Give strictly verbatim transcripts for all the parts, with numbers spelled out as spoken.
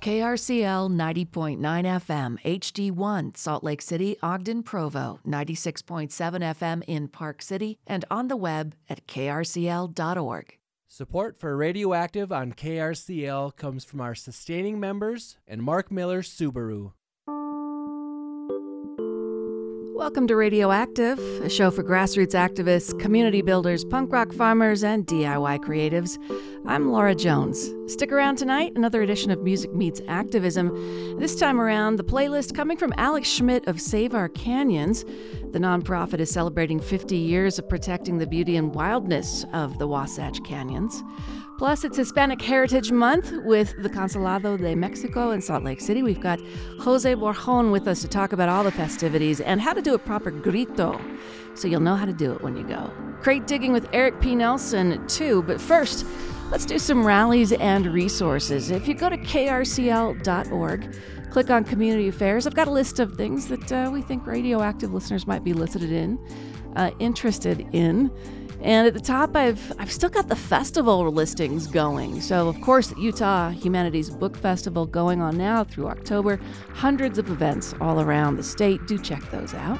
K R C L ninety point nine F M, H D one, Salt Lake City, Ogden, Provo, ninety-six point seven F M in Park City, and on the web at K R C L dot org. Support for Radioactive on K R C L comes from our sustaining members and Mark Miller Subaru. Welcome to Radioactive, a show for grassroots activists, community builders, punk rock farmers, and D I Y creatives. I'm Laura Jones. Stick around tonight, another edition of Music Meets Activism. This time around, the playlist coming from Alex Schmidt of Save Our Canyons. The nonprofit is celebrating fifty years of protecting the beauty and wildness of the Wasatch Canyons. Plus, it's Hispanic Heritage Month with the Consulado de Mexico in Salt Lake City. We've got José Borjón with us to talk about all the festivities and how to do a proper grito, so you'll know how to do it when you go. Crate digging with Eric P. Nelson, too. But first, let's do some rallies and resources. If you go to K R C L dot org, click on Community Affairs. I've got a list of things that uh, we think Radioactive listeners might be listed in, uh, interested in. And at the top, I've I've still got the festival listings going. So, of course, the Utah Humanities Book Festival going on now through October. Hundreds of events all around the state. Do check those out.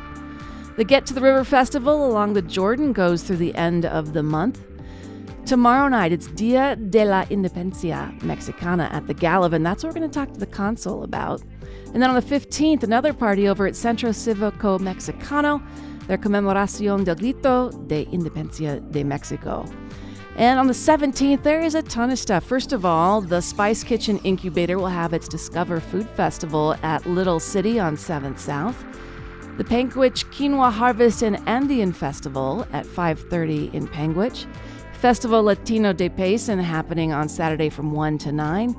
The Get to the River Festival along the Jordan goes through the end of the month. Tomorrow night, it's Dia de la Independencia Mexicana at the Gallivan. That's what we're going to talk to the consul about. And then on the fifteenth, another party over at Centro Cívico Mexicano, their Conmemoración del Grito de Independencia de Mexico. And on the seventeenth, there is a ton of stuff. First of all, the Spice Kitchen Incubator will have its Discover Food Festival at Little City on seventh South. The Panguitch Quinoa Harvest and Andean Festival at five thirty in Panguitch. Festival Latino de Payson happening on Saturday from one to nine.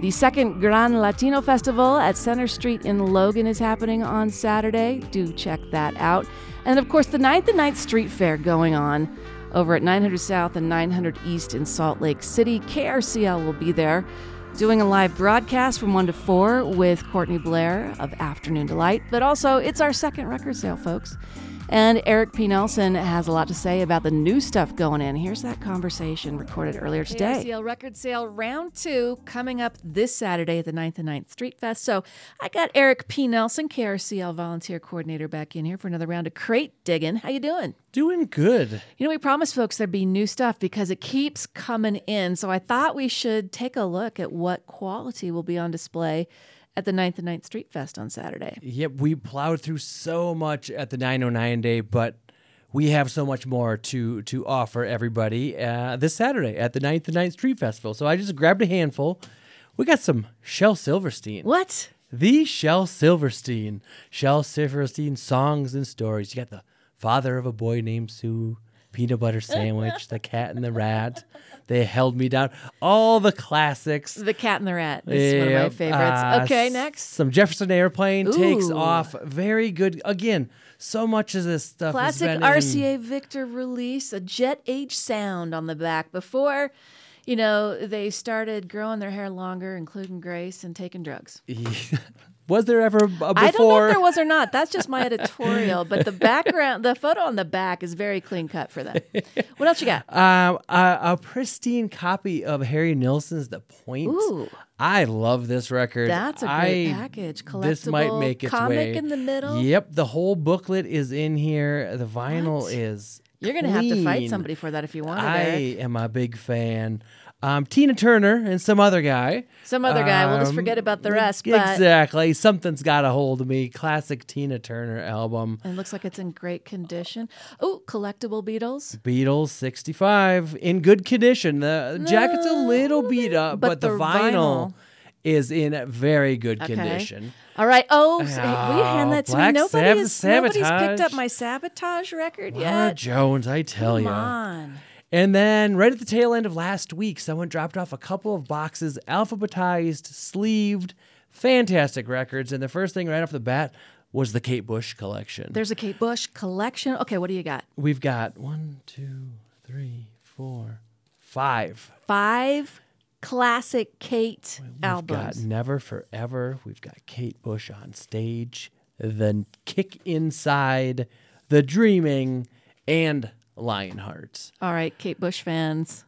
The second Gran Latino Festival at Center Street in Logan is happening on Saturday. Do check that out. And of course, the ninth and ninth Street Fair going on over at nine hundred South and nine hundred East in Salt Lake City. K R C L will be there doing a live broadcast from one to four with Courtney Blair of Afternoon Delight. But also, it's our second record sale, folks. And Eric P. Nelson has a lot to say about the new stuff going in. Here's that conversation recorded earlier today. K R C L Record Sale Round two coming up this Saturday at the ninth and ninth Street Fest. So I got Eric P. Nelson, K R C L Volunteer Coordinator, back in here for another round of crate digging. How you doing? Doing good. You know, we promised folks there'd be new stuff because it keeps coming in. So I thought we should take a look at what quality will be on display at the ninth and ninth Street Fest on Saturday. Yep, we plowed through so much at the nine oh nine day, but we have so much more to to offer everybody uh, this Saturday at the ninth and ninth Street Festival. So I just grabbed a handful. We got some Shel Silverstein. What? The Shel Silverstein. Shel Silverstein songs and stories. You got the father of a boy named Sue, peanut butter sandwich, the cat and the rat, they held me down, all the classics. The cat and the rat is yep. one of my favorites. Uh, okay, next. Some Jefferson Airplane. Ooh. Takes off. Very good. Again, so much of this stuff classic has been R C A Victor release, a Jet Age sound on the back before, you know, they started growing their hair longer, including Grace, and taking drugs. Was there ever a before? I don't know if there was or not. That's just my editorial. But the background, the photo on the back is very clean cut for them. What else you got? Uh, a, a pristine copy of Harry Nilsson's The Point. Ooh. I love this record. That's a great I, package. Collectible, this might make its comic way. In the middle. Yep. The whole booklet is in here. The vinyl what? is You're going to have to fight somebody for that if you want to. I Eric. am a big fan. Um, Tina Turner and some other guy. Some other guy. Um, we'll just forget about the rest. But exactly. Something's got a hold of me. Classic Tina Turner album. And it looks like it's in great condition. Oh, collectible Beatles. Beatles sixty-five. In good condition. The no, jacket's a little beat up, but, but the, the vinyl, vinyl is in very good okay. condition. All right. Oh, so, uh, will you hand that to Black me? Nobody's, Sab- nobody's picked up my Sabotage record Laura yet. Jones, I tell you. Come ya. on. And then right at the tail end of last week, someone dropped off a couple of boxes, alphabetized, sleeved, fantastic records. And the first thing right off the bat was the Kate Bush collection. There's a Kate Bush collection. Okay, what do you got? We've got one, two, three, four, five. Five classic Kate We've albums. We've got Never Forever. We've got Kate Bush on stage. The Kick Inside. The Dreaming. And Lionheart. All right, Kate Bush fans,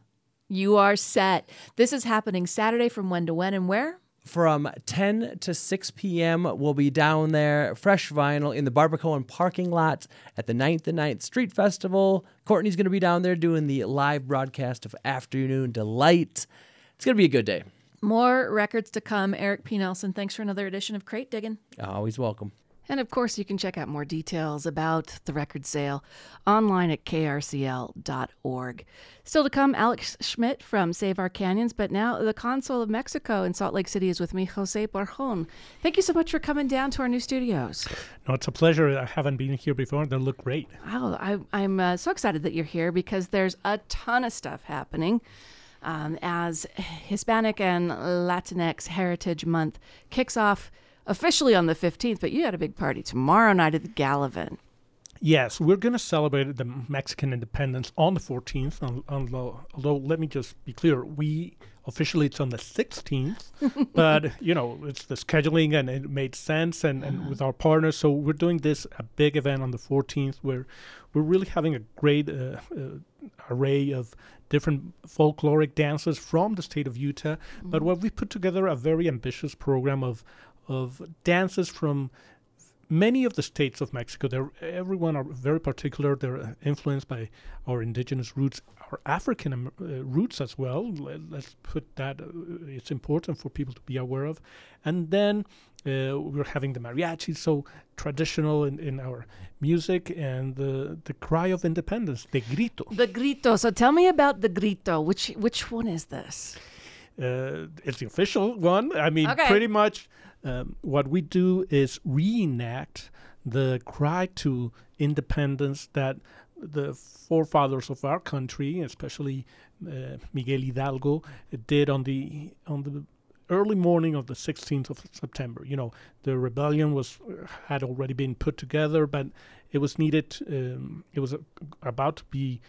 you are set. This is happening Saturday from when to when and where? from ten to six p.m. We'll be down there, fresh vinyl, in the Barbacoa parking lot at the ninth and ninth Street Festival. Courtney's going to be down there doing the live broadcast of Afternoon Delight. It's going to be a good day. More records to come. Eric P. Nelson, thanks for another edition of Crate Diggin'. Always welcome. And, of course, you can check out more details about the record sale online at K R C L dot org. Still to come, Alex Schmidt from Save Our Canyons, but now the Consul of Mexico in Salt Lake City is with me, José Borjón. Thank you so much for coming down to our new studios. No, it's a pleasure. I haven't been here before. They look great. Oh, I, I'm uh, so excited that you're here because there's a ton of stuff happening. Um, as Hispanic and Latinx Heritage Month kicks off officially on the fifteenth, but you had a big party tomorrow night at the Gallivan. Yes, we're going to celebrate the Mexican independence on the fourteenth, on, on the, although let me just be clear, we officially it's on the sixteenth, but you know, it's the scheduling and it made sense and, uh-huh. and with our partners, so we're doing this, a big event on the fourteenth where we're really having a great uh, uh, array of different folkloric dances from the state of Utah, mm-hmm. but what we put together a very ambitious program of of dances from many of the states of Mexico. They're, everyone are very particular. They're influenced by our indigenous roots, our African um, uh, roots as well. Let's put that, uh, it's important for people to be aware of. And then uh, we're having the mariachi, so traditional in, in our music, and the, the cry of independence, the grito. The grito. So tell me about the grito. Which, which one is this? Uh, it's the official one. I mean, okay. pretty much um, what we do is reenact the cry to independence that the forefathers of our country, especially uh, Miguel Hidalgo, did on the on the early morning of the sixteenth of September. You know, the rebellion was had already been put together, but it was needed. Um, it was uh, about to be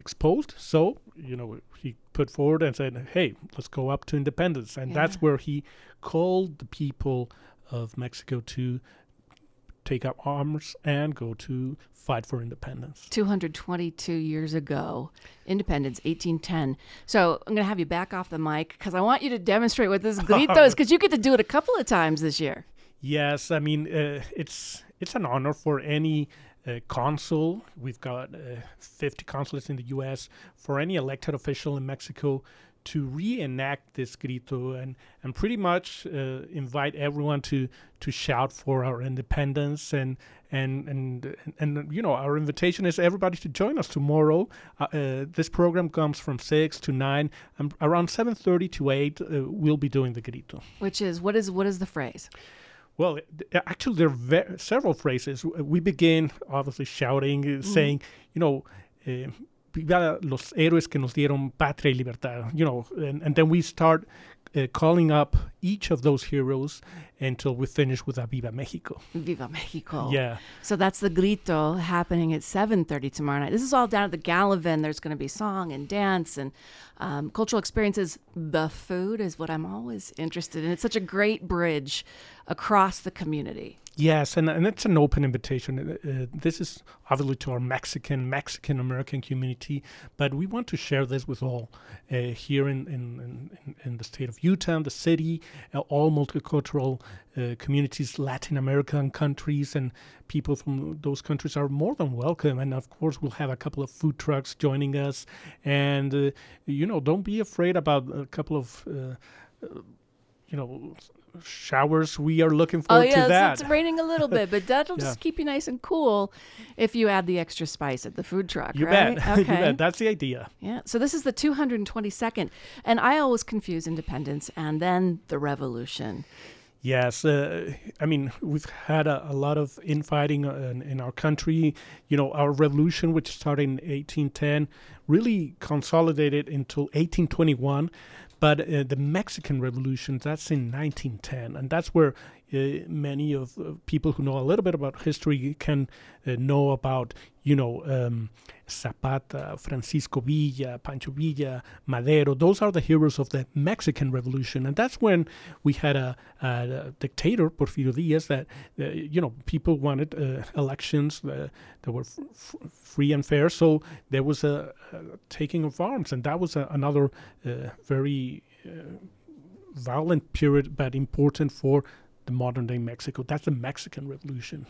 exposed, so you know he put forward and said, hey, let's go up to independence, and yeah. that's where he called the people of Mexico to take up arms and go to fight for independence two hundred twenty-two years ago. Independence eighteen ten. So I'm gonna have you back off the mic because I want you to demonstrate what this grito is, because you get to do it a couple of times this year. Yes, I mean uh, it's it's an honor for any Uh, consul. We've got uh, fifty consulates in the U S for any elected official in Mexico to reenact this grito and, and pretty much uh, invite everyone to, to shout for our independence. And, and, and, and, and, you know, our invitation is everybody to join us tomorrow. Uh, uh, this program comes from six to nine. Um, around seven thirty to eight, uh, we'll be doing the grito. Which is, what is, what is the phrase? Well, actually, there are ver- several phrases. We begin, obviously, shouting, mm. saying, you know, eh, viva los héroes que nos dieron patria y libertad, you know, and, and then we start uh, calling up each of those heroes until we finish with a Viva Mexico. Viva Mexico. Yeah. So that's the grito happening at seven thirty tomorrow night. This is all down at the Gallivan. There's going to be song and dance and um, cultural experiences. The food is what I'm always interested in. It's such a great bridge across the community. Yes, and and it's an open invitation. Uh, this is obviously to our Mexican, Mexican-American community, but we want to share this with all uh, here in, in, in, in the state of Utah, the city, uh, all multicultural uh, communities, Latin American countries, and people from those countries are more than welcome. And, of course, we'll have a couple of food trucks joining us. And, uh, you know, don't be afraid about a couple of, uh, uh, you know, showers. We are looking forward oh, yeah, to that. It's, it's raining a little bit, but that'll yeah. just keep you nice and cool if you add the extra spice at the food truck, you right? Bet. Okay. You bet. That's the idea. Yeah. So this is the two hundred twenty-second, and I always confuse independence and then the revolution. Yes. Uh, I mean, we've had a, a lot of infighting in, in our country. You know, our revolution, which started in eighteen ten, really consolidated until eighteen twenty-one. But uh, the Mexican Revolution, that's in nineteen ten, and that's where uh, many of uh, people who know a little bit about history can uh, know about, you know, um, Zapata, Francisco Villa, Pancho Villa, Madero. Those are the heroes of the Mexican Revolution, and that's when we had a, a, a dictator, Porfirio Diaz, that uh, you know people wanted uh, elections uh, that were f- f- free and fair. So there was a, a taking of arms, and that was a, another uh, very uh, violent period, but important for the modern day Mexico. That's the Mexican Revolution.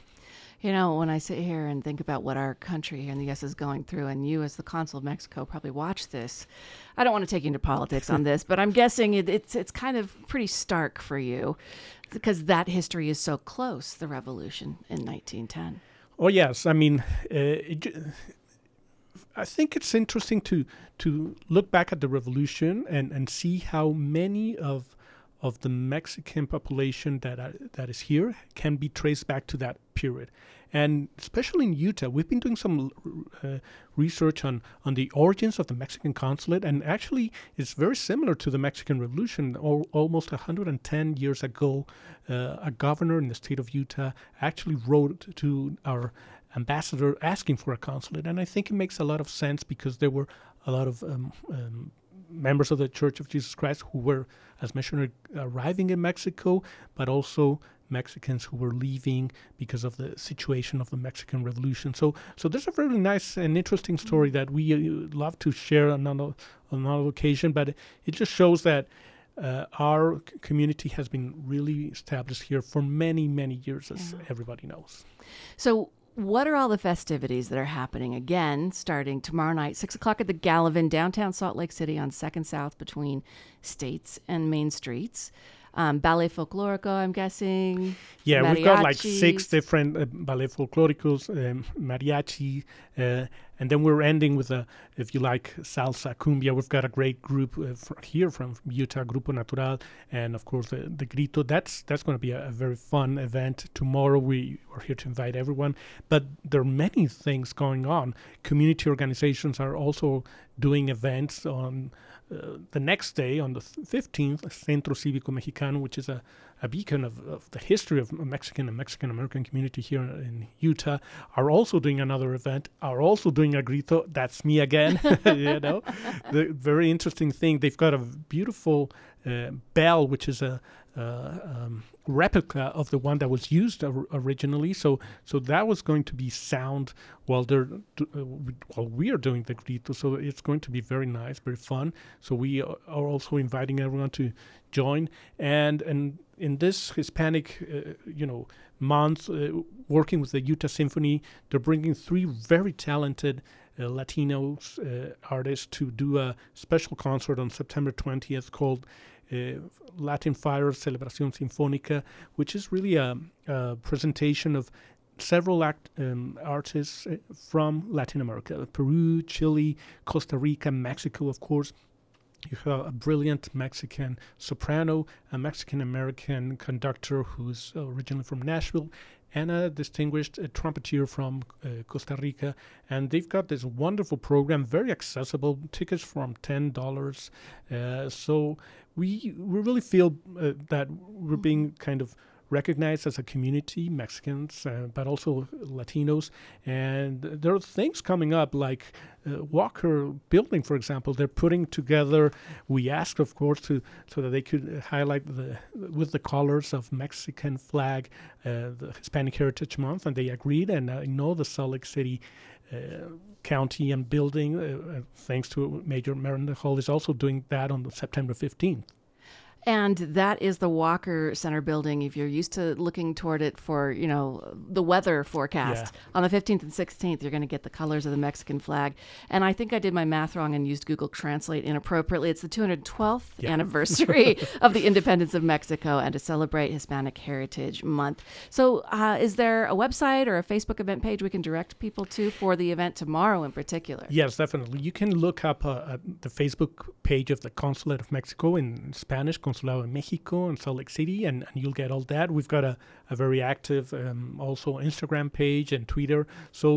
You know, when I sit here and think about what our country here in the U S is going through, and you as the consul of Mexico probably watch this, I don't want to take you into politics on this, but I'm guessing it, it's it's kind of pretty stark for you because that history is so close, the revolution in nineteen ten. Oh, yes. I mean, uh, it, I think it's interesting to to look back at the revolution and, and see how many of of the Mexican population that are, that is here can be traced back to that period. And especially in Utah, we've been doing some uh, research on, on the origins of the Mexican consulate, and actually it's very similar to the Mexican Revolution. O- almost one hundred ten years ago, uh, a governor in the state of Utah actually wrote to our ambassador asking for a consulate, and I think it makes a lot of sense because there were a lot of um, um, members of the Church of Jesus Christ who were, as missionary, arriving in Mexico, but also Mexicans who were leaving because of the situation of the Mexican Revolution. So so there's a really nice and interesting story that we uh, love to share on another, on another occasion, but it just shows that uh, our community has been really established here for many, many years, as yeah. everybody knows. So what are all the festivities that are happening again, starting tomorrow night, six o'clock at the Gallivan, downtown Salt Lake City on second South between States and Main Streets? Um, ballet folklorico, I'm guessing. Yeah, mariachis. We've got like six different uh, ballet folkloricos, um, mariachi, uh, and then we're ending with a, if you like, salsa, cumbia. We've got a great group uh, for here from Utah, Grupo Natural, and of course the, the Grito. That's that's going to be a, a very fun event tomorrow. We are here to invite everyone, but there are many things going on. Community organizations are also doing events on. Uh, the next day, on the fifteenth, Centro Cívico Mexicano, which is a, a beacon of, of the history of Mexican and Mexican-American community here in Utah, are also doing another event, are also doing a grito. That's me again, you know. The very interesting thing, they've got a beautiful uh, bell, which is a Uh, um, replica of the one that was used or- originally, so so that was going to be sound while they're do, uh, while we are doing the grito. So it's going to be very nice, very fun. So we are also inviting everyone to join. And and in this Hispanic, uh, you know, month, uh, working with the Utah Symphony, they're bringing three very talented Uh, Latinos uh, artists to do a special concert on September twentieth called uh, Latin Fire Celebración Sinfónica, which is really a, a presentation of several act, um, artists from Latin America, Peru, Chile, Costa Rica, Mexico, of course. You have a brilliant Mexican soprano, a Mexican-American conductor who's originally from Nashville, and a distinguished uh, trumpeter from uh, Costa Rica. And they've got this wonderful program, very accessible, tickets from ten dollars. Uh, so we we really feel uh, that we're being kind of recognized as a community, Mexicans, uh, but also Latinos. And there are things coming up like uh, Walker Building, for example. They're putting together, we asked, of course, to so that they could highlight the with the colors of Mexican flag, uh, the Hispanic Heritage Month, and they agreed. And I know the Salt Lake City uh, County and building, uh, thanks to Major Merrill Hall, is also doing that on September fifteenth. And that is the Walker Center building. If you're used to looking toward it for, you know, the weather forecast, yeah. on the fifteenth and sixteenth, you're going to get the colors of the Mexican flag. And I think I did my math wrong and used Google Translate inappropriately. It's the two hundred twelfth yeah. anniversary of the independence of Mexico, and to celebrate Hispanic Heritage Month. So uh, is there a website or a Facebook event page we can direct people to for the event tomorrow in particular? Yes, definitely. You can look up uh, uh, the Facebook page of the Consulate of Mexico in Spanish, Consulado de Mexico, in Salt Lake City, and, and you'll get all that. We've got a, a very active um, also Instagram page and Twitter, so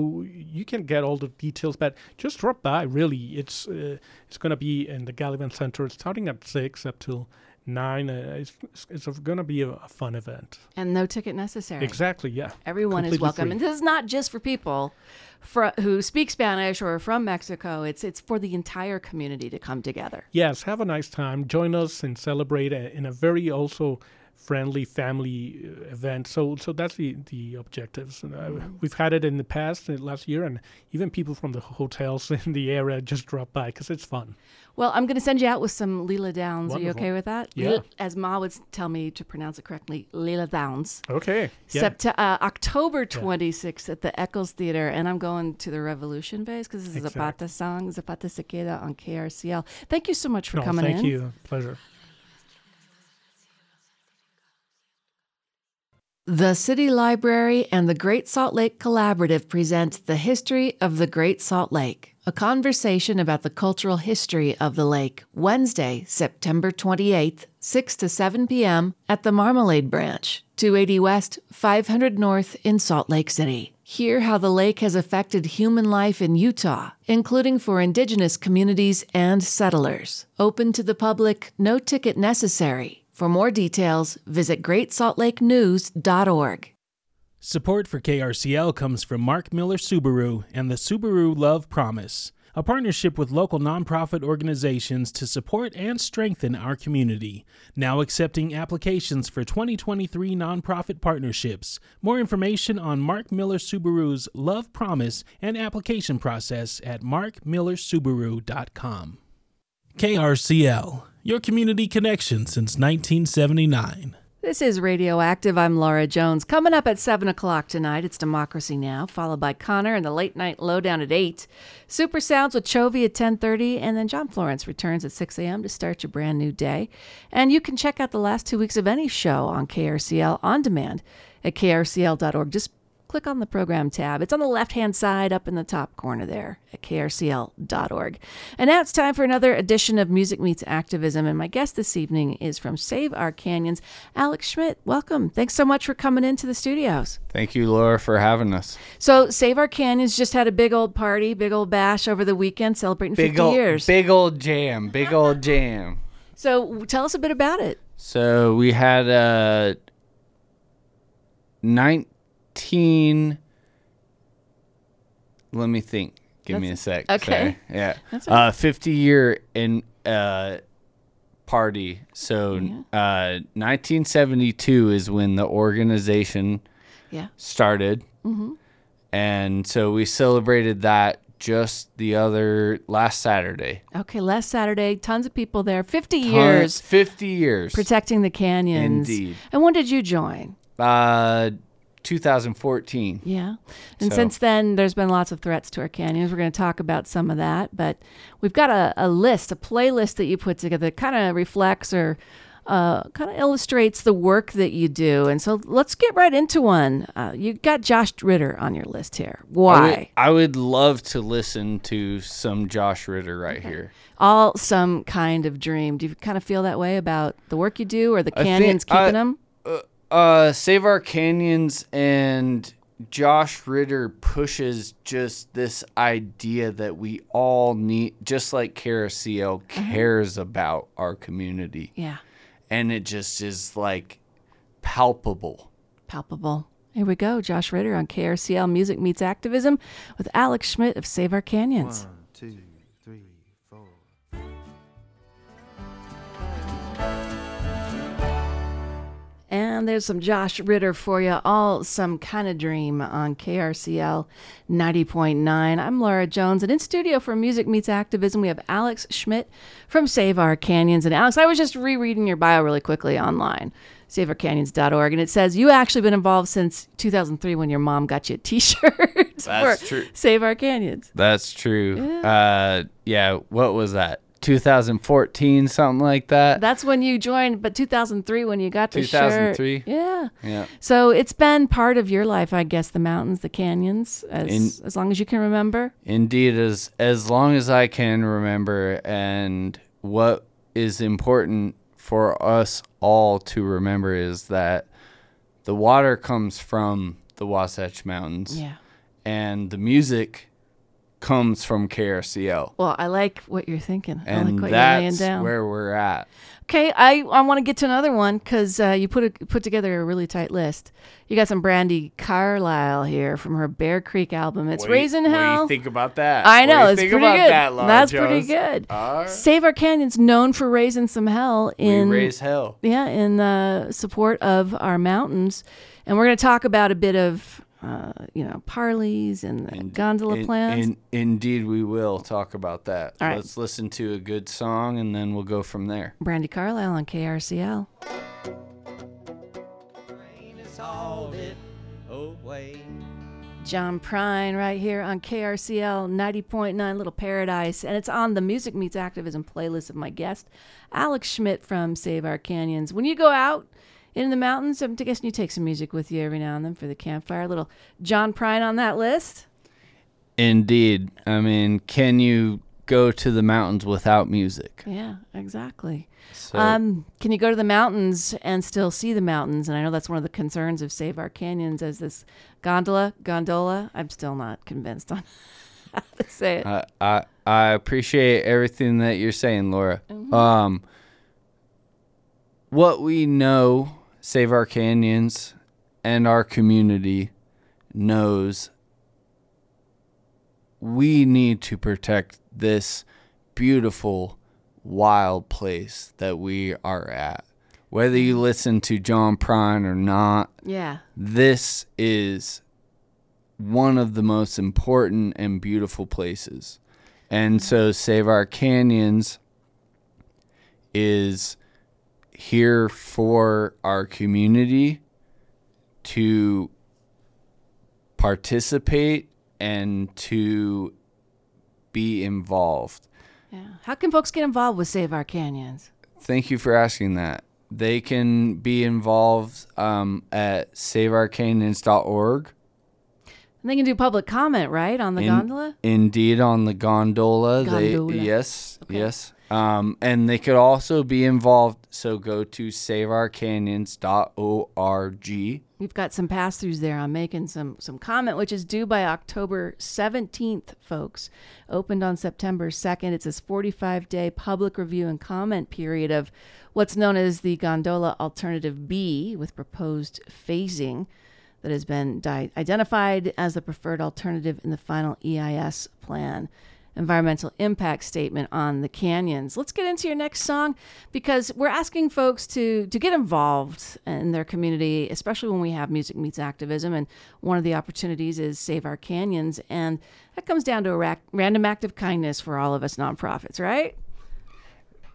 you can get all the details, but just drop by, really. It's uh, it's going to be in the Gallivan Center. It's starting at six up till nine. Uh, it's it's, it's going to be a, a fun event. And no ticket necessary. Exactly, yeah. Everyone Completely is welcome. Free. And this is not just for people fr- who speak Spanish or are from Mexico. It's it's for the entire community to come together. Yes, have a nice time. Join us and celebrate a, in a very also friendly family event. So so that's the, the objectives. And I, we've had it in the past, uh, last year, and even people from the hotels in the area just drop by because it's fun. Well, I'm going to send you out with some Lila Downs. Wonderful. Are you okay with that? Yeah. Lila, as Ma would tell me to pronounce it correctly, Lila Downs. Okay. Yeah. Sept- uh, October twenty-sixth yeah. at the Eccles Theater, and I'm going to the Revolution Base because this is exactly. Zapata song, Zapata Se Queda on K R C L. Thank you so much for no, coming thank in. Thank you. Pleasure. The City Library and the Great Salt Lake Collaborative present The History of the Great Salt Lake, a conversation about the cultural history of the lake, Wednesday, September twenty-eighth, six to seven p.m. at the Marmalade Branch, two eighty West, five hundred North in Salt Lake City. Hear how the lake has affected human life in Utah, including for indigenous communities and settlers. Open to the public, no ticket necessary. For more details, visit great salt lake news dot org. Support for K R C L comes from Mark Miller Subaru and the Subaru Love Promise, a partnership with local nonprofit organizations to support and strengthen our community. Now accepting applications for twenty twenty-three nonprofit partnerships. More information on Mark Miller Subaru's Love Promise and application process at mark miller subaru dot com. K R C L, your community connection since nineteen seventy-nine. This is Radioactive. I'm Laura Jones. Coming up at seven o'clock tonight, it's Democracy Now!, followed by Connor and the Late Night Lowdown at eight. Super Sounds with Chovy at ten thirty, and then John Florence returns at six a.m. to start your brand new day. And you can check out the last two weeks of any show on K R C L On Demand at K R C L dot org. Just click on the program tab. It's on the left-hand side up in the top corner there at K R C L dot org. And now it's time for another edition of Music Meets Activism. And my guest this evening is from Save Our Canyons, Alex Schmidt. Welcome. Thanks so much for coming into the studios. Thank you, Laura, for having us. So Save Our Canyons just had a big old party, big old bash over the weekend celebrating big fifty old, years. Big old jam, big old jam. So tell us a bit about it. So we had a nine. Let me think. Give That's, me a sec. Okay. Sorry. Yeah. That's right. Uh, fifty year in uh, party. So yeah. uh, nineteen seventy-two is when the organization yeah. started, mm-hmm. and so we celebrated that just the other last Saturday. Okay, last Saturday, tons of people there. fifty tons, years. fifty years protecting the canyons. Indeed. And when did you join? Uh. two thousand fourteen. Yeah. And so, since then, there's been lots of threats to our canyons. We're going to talk about some of that, but we've got a, a list, a playlist that you put together that kind of reflects or uh, kind of illustrates the work that you do. And so let's get right into one. Uh, you got Josh Ritter on your list here. Why? I would, I would love to listen to some Josh Ritter right okay. here. All Some Kind of Dream. Do you kind of feel that way about the work you do or the canyons think, keeping uh, them? Uh, Uh, Save Our Canyons and Josh Ritter pushes just this idea that we all need, just like K R C L cares uh-huh. about our community. Yeah. And it just is like palpable. Palpable. Here we go. Josh Ritter on K R C L Music Meets Activism with Alex Schmidt of Save Our Canyons. One, two, three, four. And there's some Josh Ritter for you, All Some Kind of Dream on K R C L ninety point nine. I'm Laura Jones, and in studio for Music Meets Activism, we have Alex Schmidt from Save Our Canyons. And Alex, I was just rereading your bio really quickly online, save our canyons dot org, and it says you actually been involved since two thousand three when your mom got you a T-shirt That's for true. Save Our Canyons. That's true. Yeah. Uh, yeah, what was that? two thousand fourteen, something like that. That's when you joined, but two thousand three when you got the two thousand three. Shirt. Yeah. Yeah. So it's been part of your life, I guess, the mountains, the canyons, as In, as long as you can remember. Indeed, as as long as I can remember. And what is important for us all to remember is that the water comes from the Wasatch Mountains. Yeah. And the music comes from K R C L. Well, I like what you're thinking. And I like what that's you're laying down. Where we're at. Okay, I, I want to get to another one because uh, you put a, put together a really tight list. You got some Brandi Carlile here from her Bear Creek album. It's Raising Hell. What do you think about that? I know, it's pretty good. That, That's Jones? pretty good. Our... Save Our Canyons, known for raising some hell. In, we raise hell. Yeah, in uh, support of our mountains. And we're going to talk about a bit of... Uh, you know, parleys and, and gondola and, plans. And, and indeed, we will talk about that. All right. Let's listen to a good song, and then we'll go from there. Brandi Carlile on K R C L. John Prine right here on K R C L ninety point nine Little Paradise, and it's on the Music Meets Activism playlist of my guest, Alex Schmidt from Save Our Canyons. When you go out in the mountains, I'm guessing you take some music with you every now and then for the campfire. A little John Prine on that list. Indeed. I mean, can you go to the mountains without music? Yeah, exactly. So, um, can you go to the mountains and still see the mountains? And I know that's one of the concerns of Save Our Canyons as this gondola, gondola. I'm still not convinced on how to say it. I, I, I appreciate everything that you're saying, Laura. Mm-hmm. Um, what we know... Save Our Canyons and our community knows we need to protect this beautiful, wild place that we are at. Whether you listen to John Prine or not, yeah, this is one of the most important and beautiful places. And so Save Our Canyons is... here for our community to participate and to be involved. Yeah. How can folks get involved with Save Our Canyons? Thank you for asking that. They can be involved um, at save our canyons dot org. And they can do public comment, right, on the In, gondola? Indeed, on the gondola. Gondola. They, yes, okay. yes. Um, and they could also be involved, so go to save our canyons dot org. We've got some pass-throughs there on making some, some comment, which is due by October seventeenth, folks. Opened on September second. It's this forty-five day public review and comment period of what's known as the Gondola Alternative B with proposed phasing that has been di- identified as the preferred alternative in the final E I S plan. Environmental impact statement on the canyons. Let's get into your next song because we're asking folks to to get involved in their community, especially when we have Music Meets Activism, and one of the opportunities is Save Our Canyons, and that comes down to a ra- random act of kindness for all of us nonprofits, right?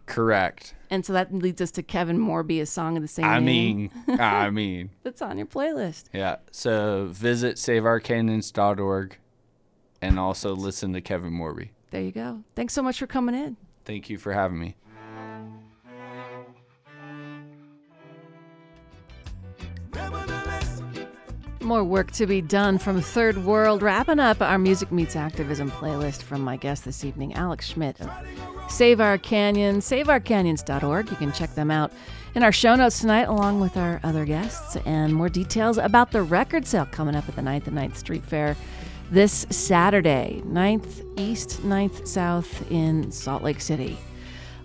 Correct. And so that leads us to Kevin Morby, a song of the same I name. mean, I mean. That's on your playlist. Yeah, so visit save our canyons dot org. And also listen to Kevin Morby. There you go. Thanks so much for coming in. Thank you for having me. More work to be done from Third World. Wrapping up our Music Meets Activism playlist from my guest this evening, Alex Schmidt of Save Our Canyons, save our canyons dot org. You can check them out in our show notes tonight, along with our other guests, and more details about the record sale coming up at the ninth and ninth Street Fair. This Saturday, ninth East, ninth South in Salt Lake City.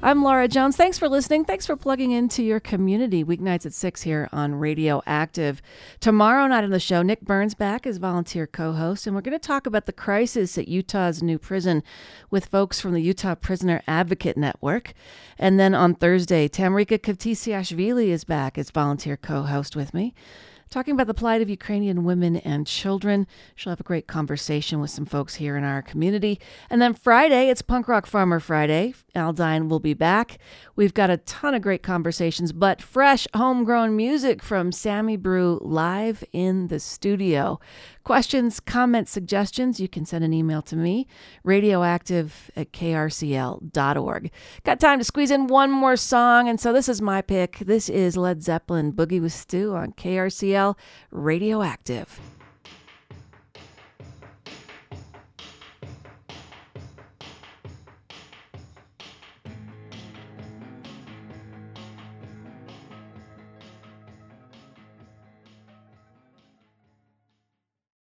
I'm Laura Jones. Thanks for listening. Thanks for plugging into your community. Weeknights at six here on Radioactive. Tomorrow night on the show, Nick Burns back as volunteer co-host, and we're going to talk about the crisis at Utah's new prison with folks from the Utah Prisoner Advocate Network. And then on Thursday, Tamrika Kavtiasiashvili is back as volunteer co-host with me, talking about the plight of Ukrainian women and children. She'll have a great conversation with some folks here in our community. And then Friday, it's Punk Rock Farmer Friday. Al Dine will be back. We've got a ton of great conversations, but fresh homegrown music from Sammy Brew live in the studio. Questions, comments, suggestions, you can send an email to me, radioactive at k r c l dot org. Got time to squeeze in one more song, and so this is my pick. This is Led Zeppelin, Boogie with Stu on K R C L Radioactive.